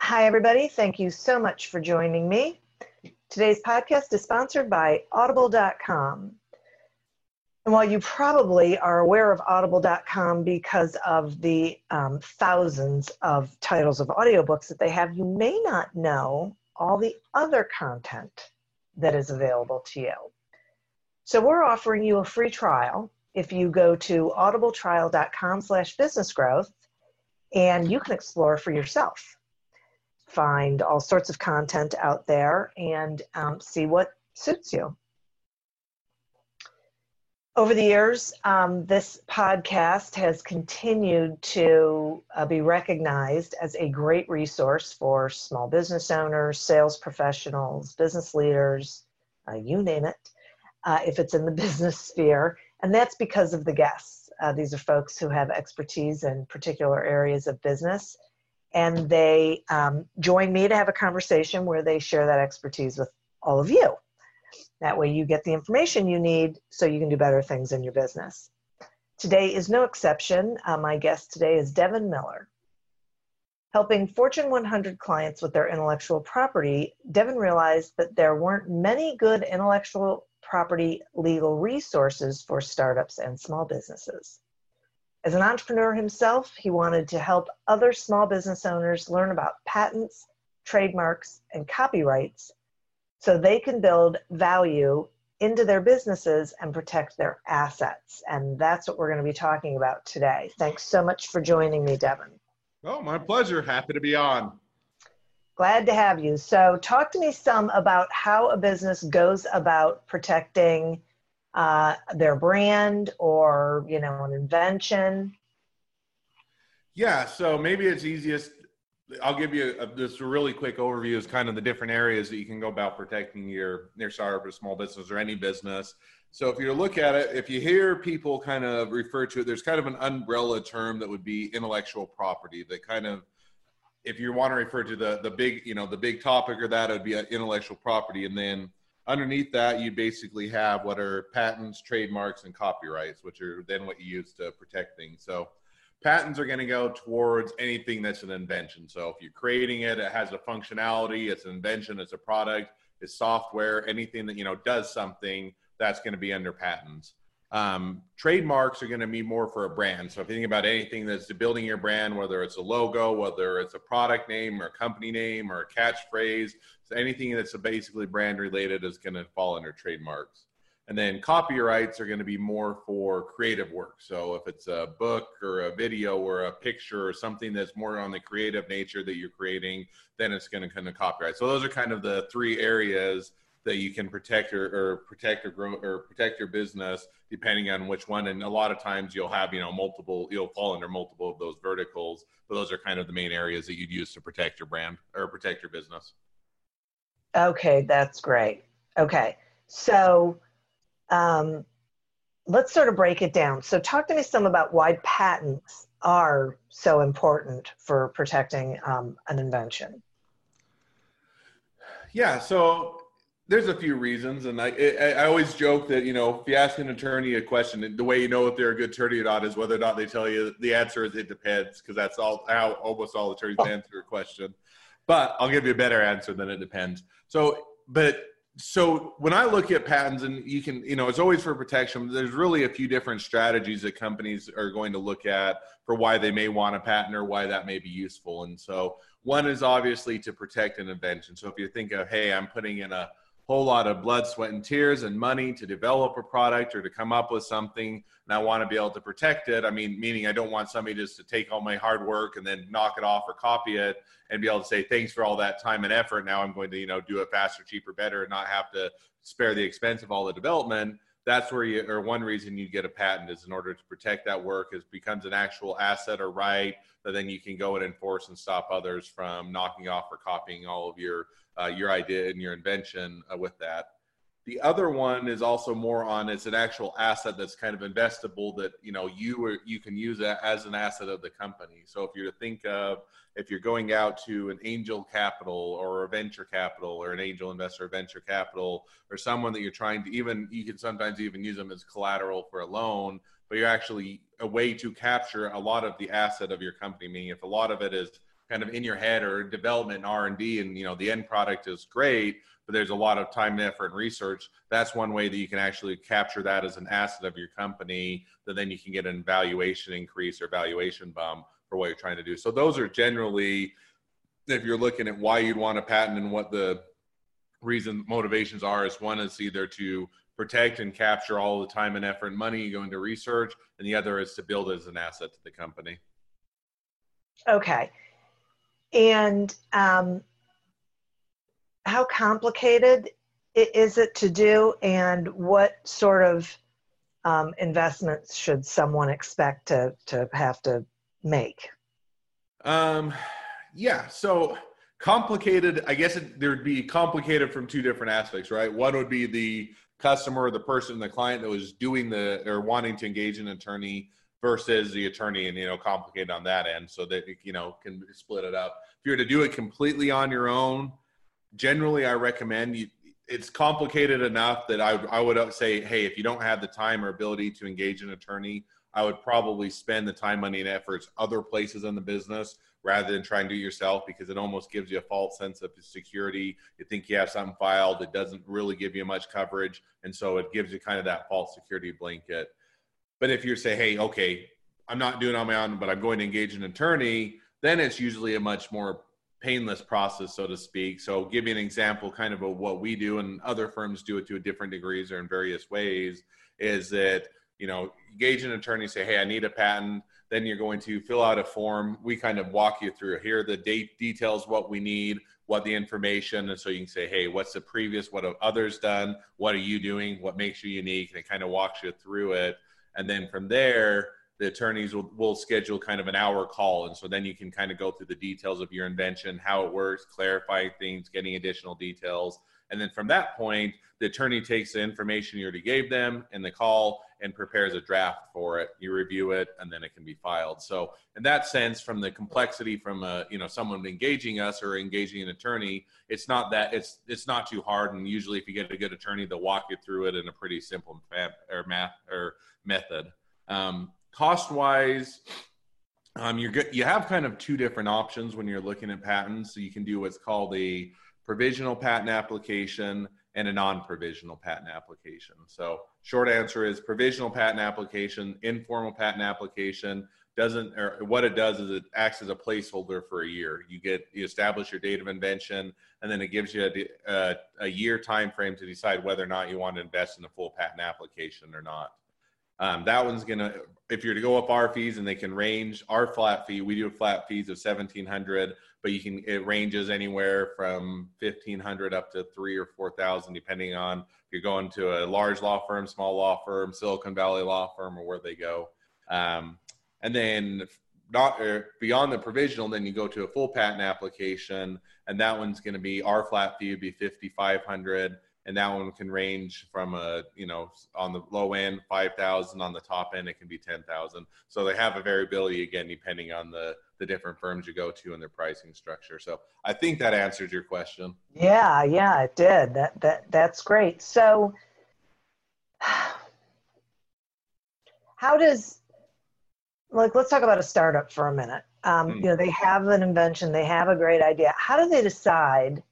Hi, everybody. Thank you so much for joining me. Today's podcast is sponsored by Audible.com. And while you probably are aware of Audible.com because of the thousands of titles of audiobooks that they have, you may not know all the other content that is available to you. So we're offering you a free trial if you go to AudibleTrial.com/businessgrowth, and you can explore for yourself. Find all sorts of content out there and see what suits you. Over the years, this podcast has continued to be recognized as a great resource for small business owners, sales professionals, business leaders, you name it, if it's in the business sphere. And that's because of the guests. These are folks who have expertise in particular areas of business. And they join me to have a conversation where they share that expertise with all of you. That way you get the information you need so you can do better things in your business. Today is no exception. My guest today is Devin Miller. Helping Fortune 100 clients with their intellectual property, Devin realized that there weren't many good intellectual property legal resources for startups and small businesses. As an entrepreneur himself, he wanted to help other small business owners learn about patents, trademarks, and copyrights so they can build value into their businesses and protect their assets. And that's what we're going to be talking about today. Thanks so much for joining me, Devin. Oh, my pleasure. Happy to be on. Glad to have you. So talk to me some about how a business goes about protecting their brand or, you know, an invention. Yeah. So maybe it's easiest. I'll give you this really quick overview is kind of the different areas that you can go about protecting your startup or small business or any business. So if you look at it, if you hear people kind of refer to it, there's kind of an umbrella term that would be intellectual property that kind of, if you want to refer to the big, you know, the big topic or that, it would be intellectual property. And then underneath that, you basically have what are patents, trademarks, and copyrights, which are then what you use to protect things. So patents are going to go towards anything that's an invention. So if you're creating it, it has a functionality, it's an invention, it's a product, it's software, anything that, you know, does something, that's going to be under patents. Trademarks are going to be more for a brand. So if you think about anything that's building your brand, whether it's a logo, whether it's a product name or a company name or a catchphrase, so anything that's basically brand related is going to fall under trademarks. And then copyrights are going to be more for creative work. So if it's a book or a video or a picture or something that's more on the creative nature that you're creating, then it's going to kind of copyright. So those are kind of the three areas that you can protect or protect your business, depending on which one. And a lot of times you'll have, you'll fall under multiple of those verticals, but those are kind of the main areas that you'd use to protect your brand or protect your business. Okay. That's great. Okay. So, let's sort of break it down. So talk to me some about why patents are so important for protecting an invention. Yeah, so there's a few reasons, and I always joke that, if you ask an attorney a question, the way you know if they're a good attorney or not is whether or not they tell you the answer is it depends, because that's how almost all attorneys answer a question. But I'll give you a better answer than it depends. So when I look at patents, and you can, it's always for protection, there's really a few different strategies that companies are going to look at for why they may want a patent or why that may be useful. And so one is obviously to protect an invention. So if you think of, hey, I'm putting in a whole lot of blood, sweat, and tears and money to develop a product or to come up with something, and I want to be able to protect it. I mean, meaning I don't want somebody just to take all my hard work and then knock it off or copy it and be able to say, thanks for all that time and effort. Now I'm going to, do it faster, cheaper, better, and not have to spare the expense of all the development. That's where one reason you get a patent is in order to protect that work. It becomes an actual asset or right that then you can go and enforce and stop others from knocking off or copying all of your idea and your invention with that. The other one is also more on, it's an actual asset that's kind of investable that, you can use it as an asset of the company. So if you're to think of, if you're going out to an angel capital or a venture capital or an angel investor, venture capital, or someone that you're trying to you can sometimes even use them as collateral for a loan, but you're actually a way to capture a lot of the asset of your company. Meaning if a lot of it is kind of in your head or development and R&D and, the end product is great, but there's a lot of time and effort and research. That's one way that you can actually capture that as an asset of your company, that then you can get an valuation increase or valuation bump for what you're trying to do. So those are generally, if you're looking at why you'd want a patent and what the motivations are, is one is either to protect and capture all the time and effort and money you go into research, and the other is to build as an asset to the company. Okay. And, how complicated is it to do, and what sort of investments should someone expect to have to make? So complicated, I guess there'd be complicated from two different aspects, right? One would be the customer or the person, the client that was doing or wanting to engage an attorney versus the attorney, and, complicated on that end so that, can split it up. If you were to do it completely on your own, generally, I recommend it's complicated enough that I would say, hey, if you don't have the time or ability to engage an attorney, I would probably spend the time, money, and efforts other places in the business rather than try and do it yourself, because it almost gives you a false sense of security. You think you have something filed. It doesn't really give you much coverage. And so it gives you kind of that false security blanket. But if you say, hey, okay, I'm not doing it on my own, but I'm going to engage an attorney, then it's usually a much more painless process, so to speak. So give you an example kind of what we do, and other firms do it to different degrees or in various ways, is that, engage an attorney, say, hey, I need a patent. Then you're going to fill out a form. We kind of walk you through here, the details, what we need, what the information. And so you can say, hey, what's the previous, what have others done? What are you doing? What makes you unique? And it kind of walks you through it. And then from there, the attorneys will schedule kind of an hour call. And so then you can kind of go through the details of your invention, how it works, clarifying things, getting additional details. And then from that point, the attorney takes the information you already gave them in the call and prepares a draft for it. You review it, and then it can be filed. So in that sense, from the complexity from someone engaging us or engaging an attorney, it's not that it's not too hard. And usually if you get a good attorney, they'll walk you through it in a pretty simple method. Cost-wise, you have kind of two different options when you're looking at patents. So you can do what's called a provisional patent application and a non-provisional patent application. So short answer is provisional patent application, informal patent application what it does is it acts as a placeholder for a year. You establish your date of invention, and then it gives you a year time frame to decide whether or not you want to invest in a full patent application or not. That one's gonna, if you're to go up our fees, and they can range, our flat fee, we do flat fees of $1,700, but you can, it ranges anywhere from $1,500 up to $3,000 or $4,000, depending on if you're going to a large law firm, small law firm, Silicon Valley law firm, or where they go. And then beyond the provisional, then you go to a full patent application, and that one's going to be, our flat fee would be $5,500, and that one can range from a, you know, on the low end, $5,000, on the top end, it can be $10,000. So they have a variability again, depending on the different firms you go to and their pricing structure. So I think that answers your question. Yeah, it did. That's great. So how does, like, let's talk about a startup for a minute. You know, they have an invention, they have a great idea. How do they decide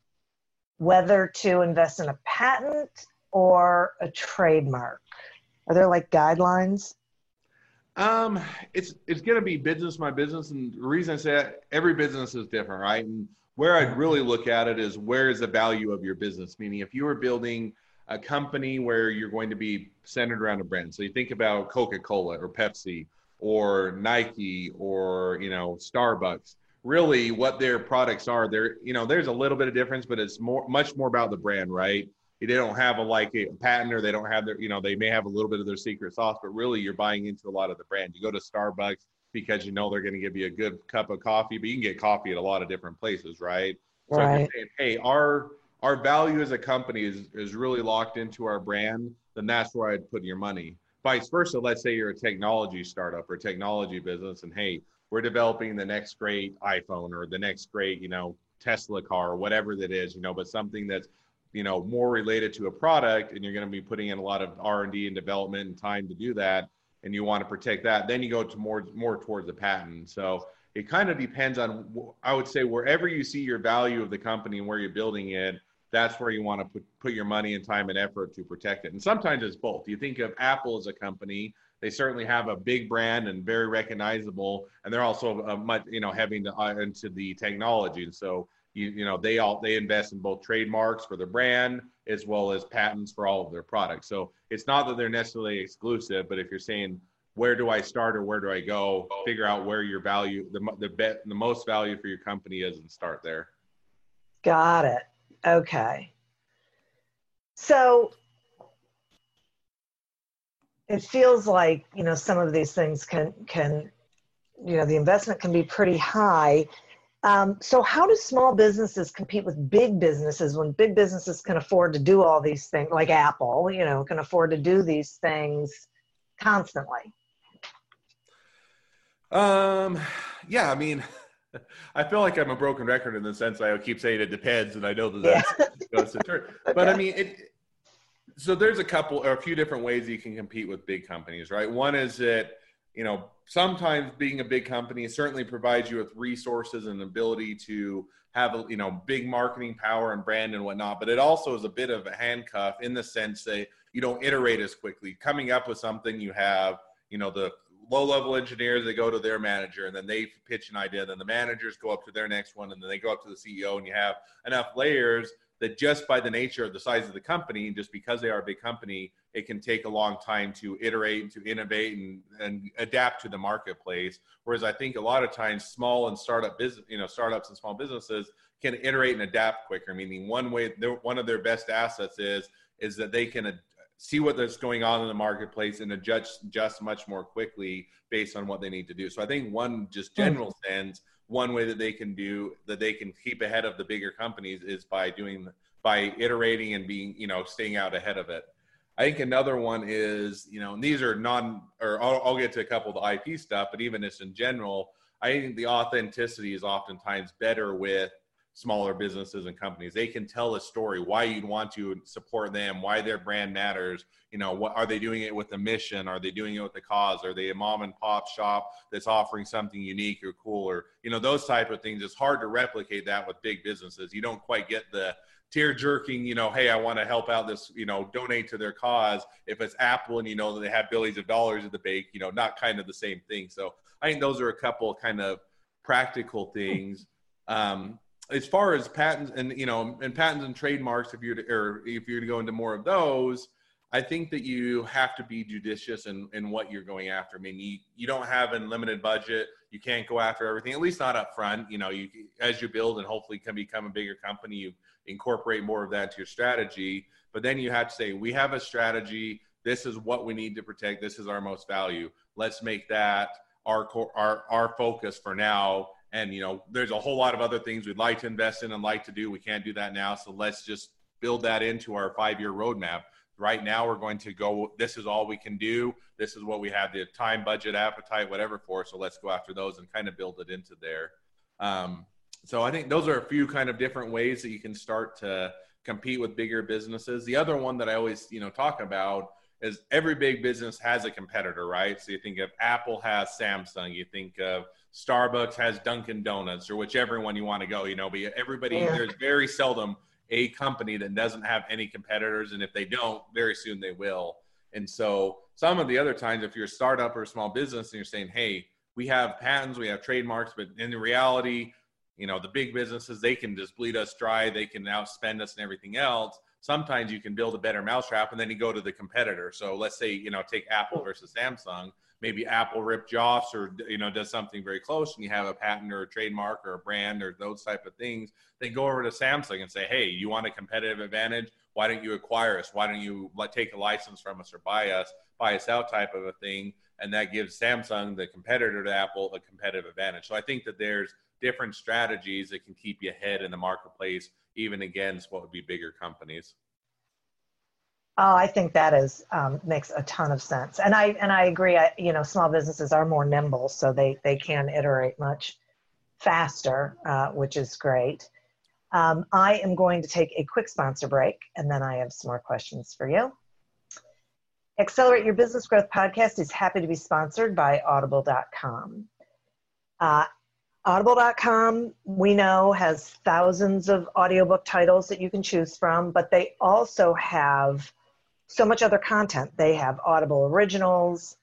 whether to invest in a patent or a trademark? Are there like guidelines? It's going to be business by business. And the reason I say that, every business is different, right? And where I'd really look at it is, where is the value of your business? Meaning, if you were building a company where you're going to be centered around a brand. So you think about Coca-Cola or Pepsi, or Nike, or, you know, Starbucks. Really what their products are, there, you know, there's a little bit of difference, but it's much more about the brand, right? They don't have a patent, or they don't have their, you know, they may have a little bit of their secret sauce, but really you're buying into a lot of the brand. You go to Starbucks because you know they're going to give you a good cup of coffee, but you can get coffee at a lot of different places, right? So if you're saying, hey, our value as a company is really locked into our brand, then that's where I'd put your money. Vice versa, let's say you're a technology startup or technology business, and hey, we're developing the next great iPhone or the next great, you know, Tesla car or whatever that is, you know, but something that's, you know, more related to a product, and you're going to be putting in a lot of R&D and development and time to do that, and you want to protect that. Then you go to more towards the patent. So it kind of depends on, I would say, wherever you see your value of the company and where you're building it, that's where you want to put your money and time and effort to protect it. And sometimes it's both. You think of Apple as a company, they certainly have a big brand and very recognizable, and they're also much, you know, heavy into the technology. And so, you know, they invest in both trademarks for their brand as well as patents for all of their products. So it's not that they're necessarily exclusive, but if you're saying, where do I start or where do I go, figure out where your value, the most value for your company is, and start there. Got it. Okay. So it feels like, you know, some of these things can, you know, the investment can be pretty high. So how do small businesses compete with big businesses when big businesses can afford to do all these things, like Apple, you know, can afford to do these things constantly? Yeah, I mean, I feel like I'm a broken record in the sense I keep saying it depends, and I know that's a turn. But okay. I mean, so there's a few different ways you can compete with big companies, right? One is that, you know, sometimes being a big company certainly provides you with resources and ability to have, you know, big marketing power and brand and whatnot, but it also is a bit of a handcuff in the sense that you don't iterate as quickly. Coming up with something, you have, you know, the low-level engineers, they go to their manager, and then they pitch an idea, then the managers go up to their next one, and then they go up to the CEO, and you have enough layers that just by the nature of the size of the company, just because they are a big company, it can take a long time to iterate, to innovate, and adapt to the marketplace. Whereas I think a lot of times startups and small businesses can iterate and adapt quicker, meaning one of their best assets is that they can see what's going on in the marketplace and adjust much more quickly based on what they need to do. So I think one way that they can keep ahead of the bigger companies is by iterating and being, you know, staying out ahead of it. I think another one is, you know, and these are I'll get to a couple of the IP stuff, but even just in general, I think the authenticity is oftentimes better with smaller businesses and companies. They can tell a story, why you'd want to support them, why their brand matters. You know, what are they doing it with a mission? Are they doing it with a cause? Are they a mom and pop shop that's offering something unique or cool? Or, you know, those type of things. It's hard to replicate that with big businesses. You don't quite get the tear jerking, you know, hey, I want to help out this, you know, donate to their cause. If it's Apple and you know that they have billions of dollars at the bank, you know, not kind of the same thing. So I think those are a couple of kind of practical things. As far as patents and trademarks, if you're to go into more of those, I think that you have to be judicious in what you're going after. I mean, you don't have an unlimited budget. You can't go after everything, at least not up front. You know, you, as you build and hopefully can become a bigger company, you incorporate more of that to your strategy. But then you have to say, we have a strategy. This is what we need to protect. This is our most value. Let's make that our core, our focus for now. And, you know, there's a whole lot of other things we'd like to invest in and like to do. We can't do that now. So let's just build that into our 5-year roadmap. Right now, we're going to go, this is all we can do. This is what we have the time, budget, appetite, whatever for. So let's go after those and kind of build it into there. So I think those are a few kind of different ways that you can start to compete with bigger businesses. The other one that I always, you know, talk about is every big business has a competitor, right? So you think of Apple has Samsung, you think of Starbucks has Dunkin' Donuts or whichever one you want to go, you know, but everybody, there's very seldom a company that doesn't have any competitors. And if they don't, very soon they will. And so some of the other times, if you're a startup or a small business and you're saying, hey, we have patents, we have trademarks, but in reality, you know, the big businesses, they can just bleed us dry. They can outspend us and everything else. Sometimes you can build a better mousetrap and then you go to the competitor. So let's say, you know, take Apple versus Samsung, maybe Apple ripped you off or, you know, does something very close and you have a patent or a trademark or a brand or those type of things. Then go over to Samsung and say, hey, you want a competitive advantage? Why don't you acquire us? Why don't you take a license from us or buy us out type of a thing? And that gives Samsung, the competitor to Apple, a competitive advantage. So I think that there's different strategies that can keep you ahead in the marketplace, even against what would be bigger companies. Oh, I think that is makes a ton of sense, and I agree. You know, small businesses are more nimble, so they can iterate much faster, which is great. I am going to take a quick sponsor break, and then I have some more questions for you. Accelerate Your Business Growth podcast is happy to be sponsored by Audible.com. Audible.com, we know, has thousands of audiobook titles that you can choose from, but they also have so much other content. They have Audible originals,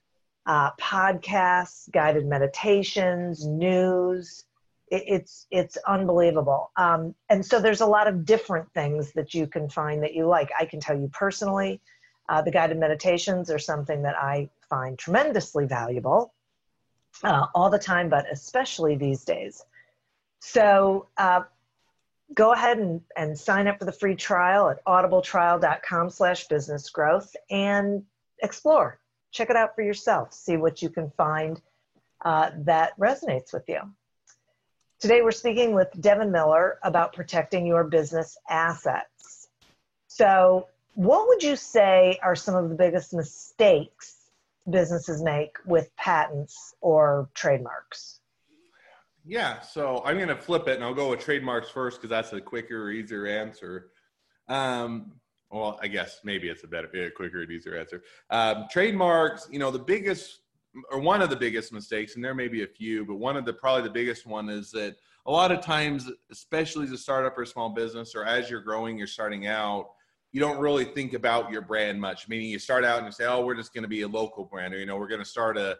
podcasts, guided meditations, news. It's unbelievable. And so there's a lot of different things that you can find that you like. I can tell you personally, the guided meditations are something that I find tremendously valuable. All the time, but especially these days. So go ahead and sign up for the free trial at AudibleTrial.com/businessgrowth and explore. Check it out for yourself. See what you can find that resonates with you. Today we're speaking with Devin Miller about protecting your business assets. So what would you say are some of the biggest mistakes businesses make with patents or trademarks? Yeah, so I'm going to flip it and I'll go with trademarks first because that's a quicker, easier answer. Well, I guess maybe it's a quicker and easier answer. Trademarks, you know, the biggest or one of the biggest mistakes, and there may be a few, but one of the probably the biggest one is that a lot of times, especially as a startup or a small business, or as you're growing, you're starting out, you don't really think about your brand much, meaning you start out and you say, oh, we're just going to be a local brand, or, you know, we're going to start a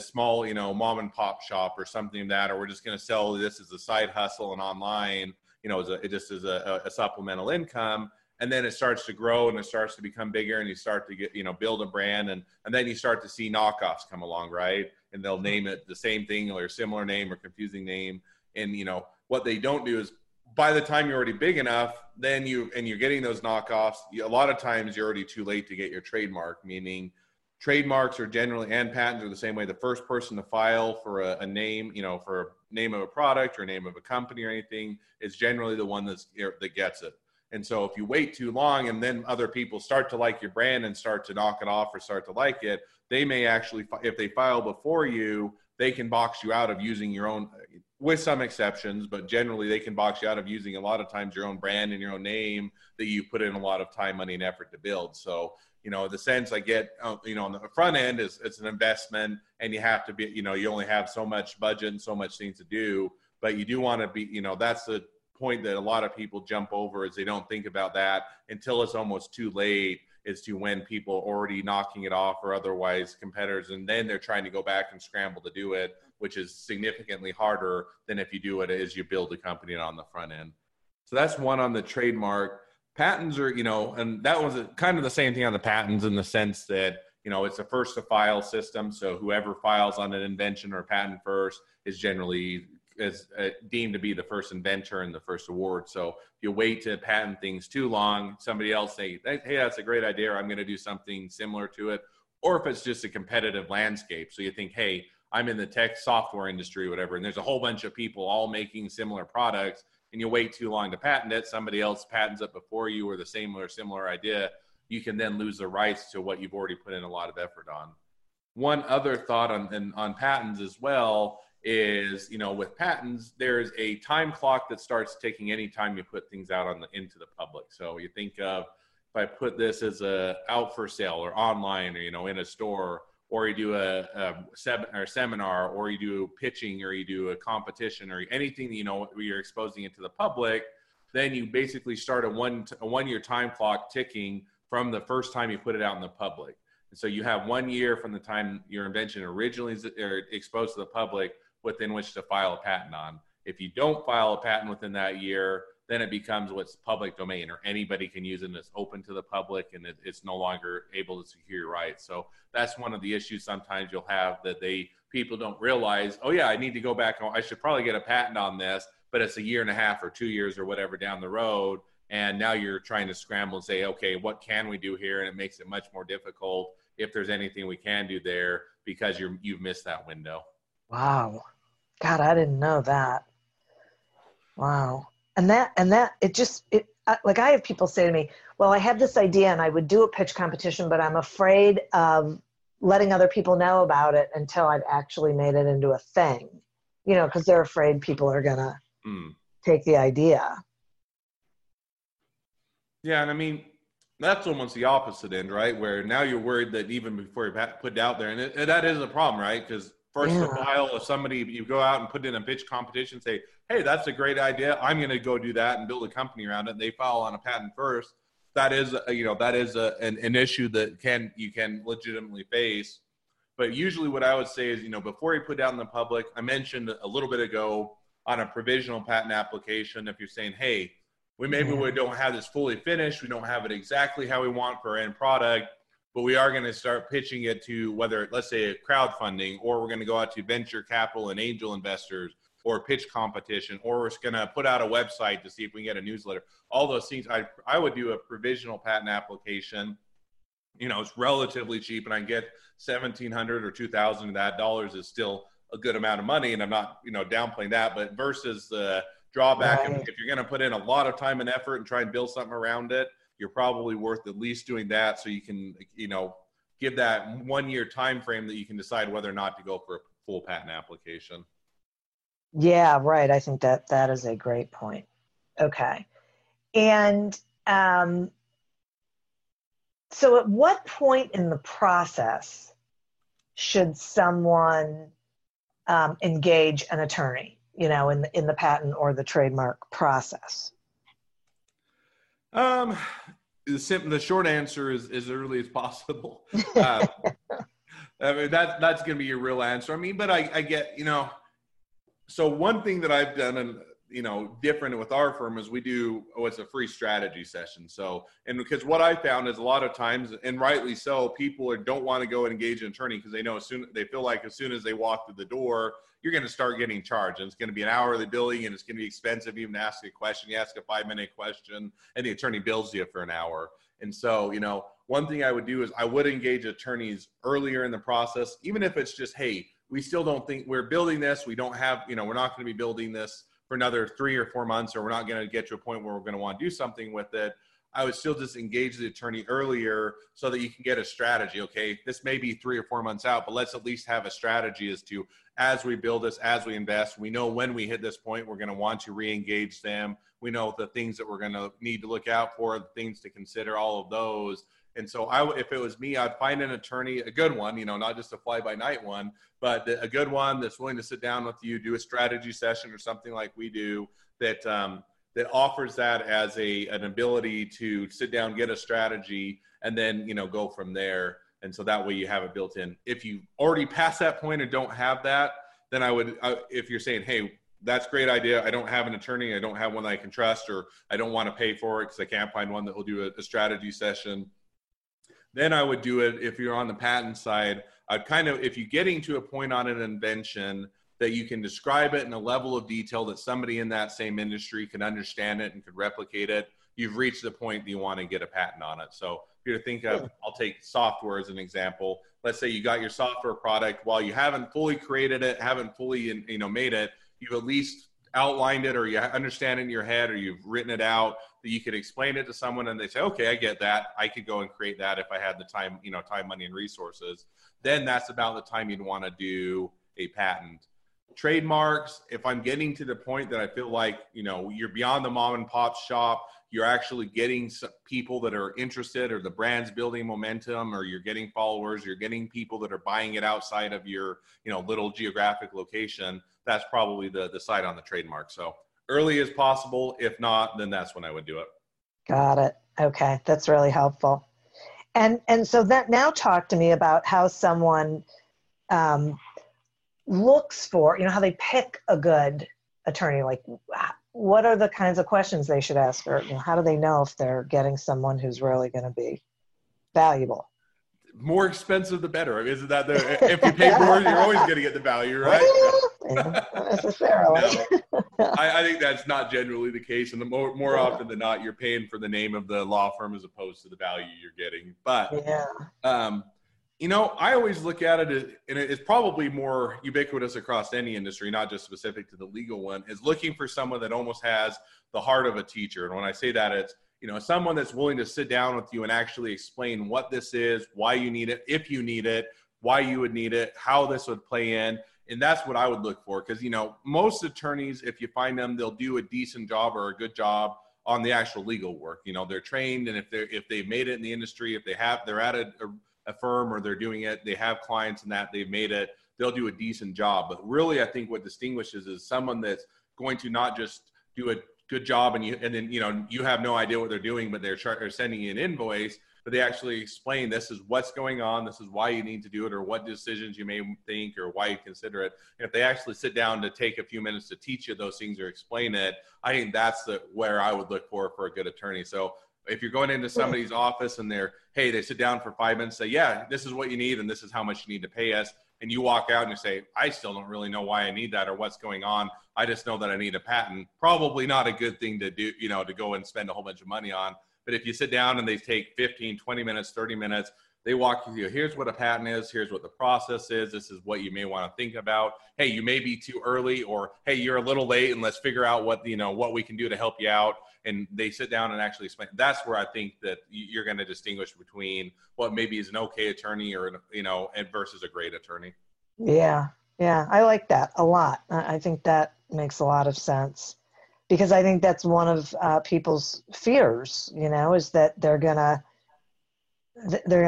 small, you know, mom and pop shop or something like that, or we're just going to sell this as a side hustle and online, you know, it just is a supplemental income. And then it starts to grow and it starts to become bigger and you start to get, you know, build a brand and then you start to see knockoffs come along, right? And they'll name it the same thing or a similar name or confusing name. And, you know, what they don't do is by the time you're already big enough, then you're getting those knockoffs. A lot of times you're already too late to get your trademark, meaning trademarks are generally, and patents are the same way. The first person to file for a name, you know, for a name of a product or a name of a company or anything is generally the one that gets it. And so if you wait too long and then other people start to like your brand and start to knock it off or start to like it, they may actually, if they file before you, they can box you out of using your own, with some exceptions, but generally they can box you out of using a lot of times your own brand and your own name that you put in a lot of time, money, and effort to build. So, you know, the sense I get, you know, on the front end is it's an investment and you have to be, you know, you only have so much budget and so much things to do, but you do want to be, you know, that's the point that a lot of people jump over is they don't think about that until it's almost too late is to when people are already knocking it off or otherwise competitors. And then they're trying to go back and scramble to do it, which is significantly harder than if you do it as you build a company on the front end. So that's one on the trademark. patents are, you know, and that was kind of the same thing on the patents in the sense that, you know, it's a first to file system. So whoever files on an invention or patent first is generally deemed to be the first inventor and the first award. So if you wait to patent things too long, somebody else say, hey, that's a great idea, or I'm going to do something similar to it. Or if it's just a competitive landscape. So you think, hey, I'm in the tech software industry, whatever, and there's a whole bunch of people all making similar products, and you wait too long to patent it, somebody else patents it before you or the same or similar idea, you can then lose the rights to what you've already put in a lot of effort on. One other thought on patents as well is, you know, with patents, there's a time clock that starts ticking any time you put things out into the public. So you think of, if I put this as out for sale or online or, you know, in a store, or you do a seminar, or you do pitching, or you do a competition, or anything, you know, where you're exposing it to the public, then you basically start a one-year time clock ticking from the first time you put it out in the public. And so you have 1 year from the time your invention originally is exposed to the public within which to file a patent on. If you don't file a patent within that year, then it becomes what's public domain, or anybody can use it, and it's open to the public, and it's no longer able to secure your rights. So that's one of the issues sometimes you'll have, that people don't realize, oh yeah, I need to go back, I should probably get a patent on this, but it's a year and a half or 2 years or whatever down the road. And now you're trying to scramble and say, okay, what can we do here? And it makes it much more difficult if there's anything we can do there, because you've missed that window. Wow. God, I didn't know that. Wow. And I have people say to me, well, I had this idea and I would do a pitch competition, but I'm afraid of letting other people know about it until I've actually made it into a thing, you know, because they're afraid people are going to take the idea. Yeah. And I mean, that's almost the opposite end, right? Where now you're worried that even before you put it out there, and that is a problem, right? Because first of all, if somebody, you go out and put in a pitch competition, say, hey, that's a great idea, I'm going to go do that and build a company around it, and they file on a patent first. That is, you know, that is an issue that you can legitimately face. But usually what I would say is, you know, before you put it out in the public, I mentioned a little bit ago on a provisional patent application, if you're saying, hey, we don't have this fully finished, we don't have it exactly how we want for our end product, but we are going to start pitching it to, whether, let's say, a crowdfunding, or we're going to go out to venture capital and angel investors, or pitch competition, or we're going to put out a website to see if we can get a newsletter. All those things, I would do a provisional patent application. You know, it's relatively cheap, and I can get $1,700 or $2,000 of that. Dollars is still a good amount of money, and I'm not, you know, downplaying that, but versus the drawback, right? If you're going to put in a lot of time and effort and try and build something around it, you're probably worth at least doing that, so you can, you know, give that 1 year time frame that you can decide whether or not to go for a full patent application. Yeah, right. I think that is a great point. Okay. And so at what point in the process should someone engage an attorney, you know, in the patent or the trademark process? The short answer is as early as possible. I mean, that's going to be your real answer. I mean, but I get, you know, so one thing that I've done, and, you know, different with our firm, is we do what's a free strategy session. So, and because what I found is a lot of times, and rightly so, people don't want to go and engage an attorney because they know they feel like as soon as they walk through the door, you're going to start getting charged, and it's going to be an hourly billing, and it's going to be expensive even to ask a question. You ask a 5-minute question and the attorney bills you for an hour. And so, you know, one thing I would do is I would engage attorneys earlier in the process, even if it's just, hey, we still don't think we're building this. We don't have, you know, we're not going to be building this for another 3 or 4 months, or we're not going to get to a point where we're going to want to do something with it. I would still just engage the attorney earlier so that you can get a strategy. Okay, this may be 3 or 4 months out, but let's at least have a strategy as to, as we build this, as we invest, we know when we hit this point, we're going to want to re-engage them. We know the things that we're going to need to look out for, the things to consider, all of those. And so if it was me, I'd find an attorney, a good one, you know, not just a fly-by-night one, but a good one that's willing to sit down with you, do a strategy session or something like we do, that offers that as an ability to sit down, get a strategy, and then, you know, go from there. And so that way you have it built in. If you already passed that point and don't have that, then if you're saying, hey, that's a great idea. I don't have an attorney. I don't have one that I can trust, or I don't want to pay for it because I can't find one that will do a strategy session. Then I would do it if you're on the patent side. I'd kind of, if you're getting to a point on an invention that you can describe it in a level of detail that somebody in that same industry can understand it and could replicate it, you've reached the point that you want to get a patent on it. So if you're to think of, I'll take software as an example. Let's say you got your software product. While you haven't fully created it, haven't fully, you know, made it, you've at least outlined it, or you understand it in your head, or you've written it out, that you could explain it to someone and they say, okay, I get that. I could go and create that if I had the time, you know, time, money, and resources. Then that's about the time you'd want to do a patent. Trademarks, if I'm getting to the point that I feel like, you know, you're beyond the mom and pop shop, you're actually getting some people that are interested, or the brand's building momentum, or you're getting followers, you're getting people that are buying it outside of your, you know, little geographic location, that's probably the side on the trademark. So early as possible. If not, then that's when I would do it. Got it. Okay. That's really helpful. And so that, now talk to me about how someone, looks for, you know, how they pick a good attorney. Like, what are the kinds of questions they should ask, or, you know, how do they know if they're getting someone who's really going to be valuable? More expensive, the better. I mean, isn't that the, if you pay more, you're always going to get the value, right? Not necessarily. No, I think that's not generally the case. And the more often than not, you're paying for the name of the law firm as opposed to the value you're getting. But, you know, I always look at it as, and it's probably more ubiquitous across any industry, not just specific to the legal one, is looking for someone that almost has the heart of a teacher. And when I say that, it's, you know, someone that's willing to sit down with you and actually explain what this is, why you need it, if you need it, why you would need it, how this would play in. And that's what I would look for. Because, you know, most attorneys, if you find them, they'll do a decent job or a good job on the actual legal work. You know, they're trained, and if they've made it in the industry, if they have, they're at a firm, or they're doing it, they have clients and that they've made it, they'll do a decent job. But really, I think what distinguishes is someone that's going to not just do a good job and then, you know, you have no idea what they're doing, but they're sending you an invoice, but they actually explain, this is what's going on, this is why you need to do it, or what decisions you may think, or why you consider it. And if they actually sit down to take a few minutes to teach you those things or explain it, I think that's where I would look for a good attorney. So if you're going into somebody's office and they sit down for 5 minutes, say, yeah, this is what you need and this is how much you need to pay us. And you walk out and you say, I still don't really know why I need that or what's going on. I just know that I need a patent. Probably not a good thing to do, you know, to go and spend a whole bunch of money on. But if you sit down and they take 15, 20 minutes, 30 minutes, they walk you through, here's what a patent is, here's what the process is, this is what you may want to think about. Hey, you may be too early, or hey, you're a little late, and let's figure out what, you know, what we can do to help you out. And they sit down and actually explain. That's where I think that you're going to distinguish between what maybe is an okay attorney or, you know, and versus a great attorney. Yeah. Yeah. I like that a lot. I think that makes a lot of sense, because I think that's one of people's fears, you know, is that they're going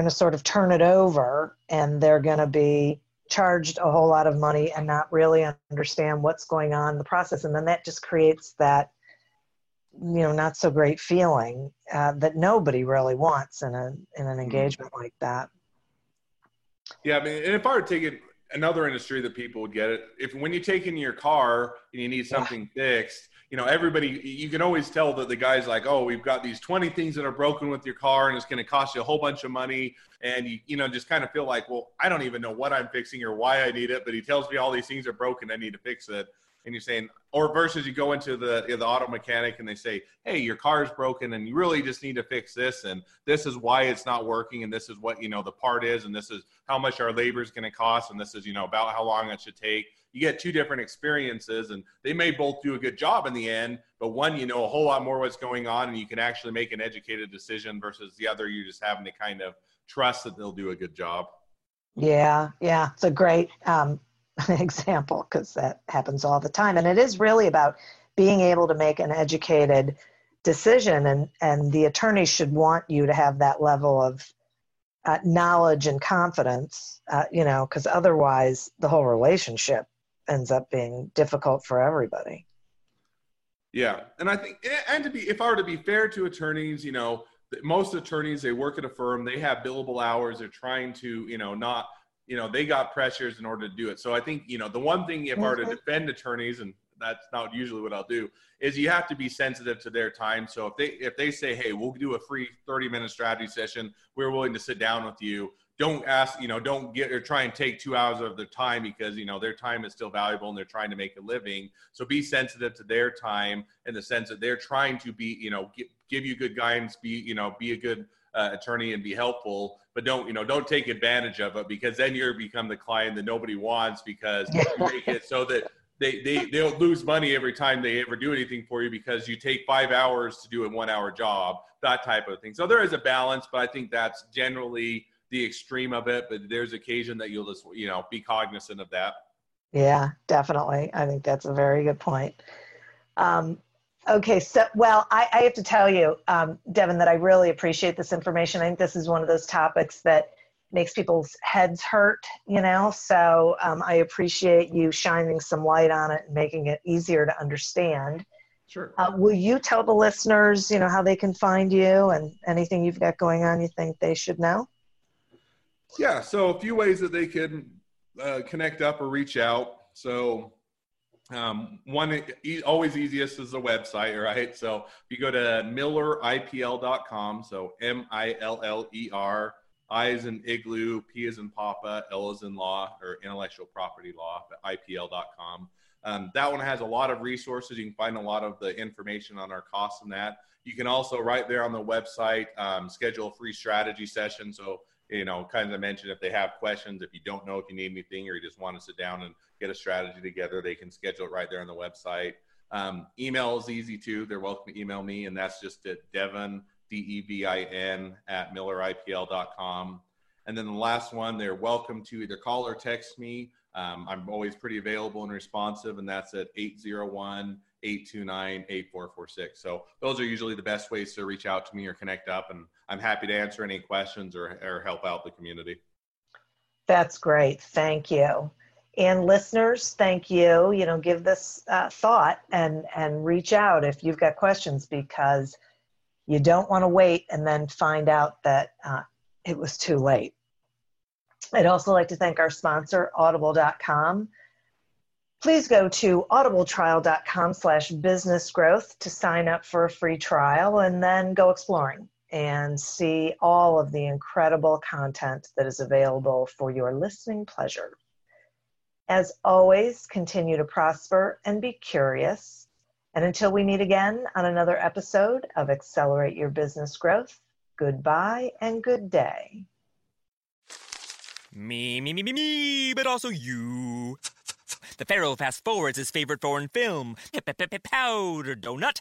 to sort of turn it over, and they're going to be charged a whole lot of money and not really understand what's going on in the process. And then that just creates that, you know, not so great feeling that nobody really wants in an engagement like that. Yeah. I mean, and if I were to take it another industry that people would get it, if when you take in your car and you need something fixed, you know, everybody, you can always tell that the guy's like, oh, we've got these 20 things that are broken with your car and it's going to cost you a whole bunch of money. And you know, just kind of feel like, well, I don't even know what I'm fixing or why I need it, but he tells me all these things are broken, I need to fix it. And you're saying, or versus you go into the auto mechanic and they say, hey, your car's broken and you really just need to fix this. And this is why it's not working. And this is what, you know, the part is, and this is how much our labor is going to cost. And this is, you know, about how long it should take. You get two different experiences, and they may both do a good job in the end, but one, you know, a whole lot more what's going on, and you can actually make an educated decision, versus the other, you're just having to kind of trust that they'll do a good job. Yeah. Yeah. It's a great, example, because that happens all the time. And it is really about being able to make an educated decision, and the attorney should want you to have that level of knowledge and confidence, you know, because otherwise the whole relationship ends up being difficult for everybody. Yeah. And I think, and if I were to be fair to attorneys, you know, most attorneys, they work at a firm, they have billable hours, they're trying to, you know, not, you know, they got pressures in order to do it. So I think, you know, the one thing if I were to defend attorneys, and that's not usually what I'll do, is you have to be sensitive to their time. So if they say, hey, we'll do a free 30-minute strategy session, we're willing to sit down with you. Don't ask, don't get or try and take 2 hours of their time, because, their time is still valuable and they're trying to make a living. So be sensitive to their time in the sense that they're trying to be, give you good guidance, be a good attorney and be helpful, but don't take advantage of it, because then you become the client that nobody wants, because you make it so that they'll lose money every time they ever do anything for you, because you take 5 hours to do a 1 hour job, that type of thing. So there is a balance, but I think that's generally the extreme of it, but there's occasion that you'll just, be cognizant of that. Yeah, definitely. I think that's a very good point. Okay. So, well, I have to tell you, Devin, that I really appreciate this information. I think this is one of those topics that makes people's heads hurt, so I appreciate you shining some light on it and making it easier to understand. Sure. Will you tell the listeners, how they can find you and anything you've got going on you think they should know? Yeah, so a few ways that they can connect up or reach out. So one, always easiest is the website, right? So if you go to MillerIPL.com, so MILLER, I as in igloo, P as in papa, L as in law, or intellectual property law, IPL.com. That one has a lot of resources. You can find a lot of the information on our costs and that. You can also, right there on the website, schedule a free strategy session. So kind of mentioned, if they have questions, if you don't know, if you need anything, or you just want to sit down and get a strategy together, they can schedule it right there on the website. Email is easy too. They're welcome to email me, and that's just at Devin, DEVIN at MillerIPL.com. And then the last one, they're welcome to either call or text me. I'm always pretty available and responsive, and that's at 801-829-8446. So those are usually the best ways to reach out to me or connect up, and I'm happy to answer any questions or help out the community. That's great. Thank you. And listeners, thank you. Give this thought and reach out if you've got questions, because you don't want to wait and then find out that it was too late. I'd also like to thank our sponsor, Audible.com. Please go to AudibleTrial.com/businessgrowth to sign up for a free trial, and then go exploring and see all of the incredible content that is available for your listening pleasure. As always, continue to prosper and be curious. And until we meet again on another episode of Accelerate Your Business Growth, goodbye and good day. Me, but also you. The Pharaoh fast-forwards his favorite foreign film, Powder Donut.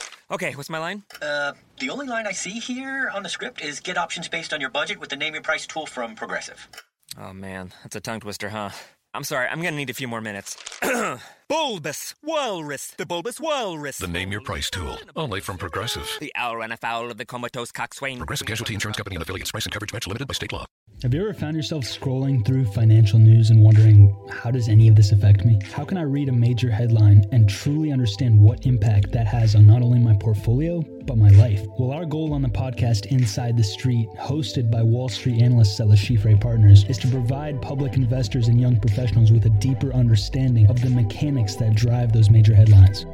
Okay, what's my line? The only line I see here on the script is get options based on your budget with the Name Your Price tool from Progressive. Oh, man, that's a tongue twister, huh? I'm sorry, I'm going to need a few more minutes. Bulbous Walrus, the Bulbous Walrus. The Name Your Price tool, only from Progressive. The owl ran afoul of the comatose coxswain. Progressive Casualty Insurance Company and affiliates. Price and coverage match limited by state law. Have you ever found yourself scrolling through financial news and wondering, how does any of this affect me? How can I read a major headline and truly understand what impact that has on not only my portfolio, but my life? Well, our goal on the podcast Inside the Street, hosted by Wall Street analysts at LeChifre Partners, is to provide public investors and young professionals with a deeper understanding of the mechanics that drive those major headlines.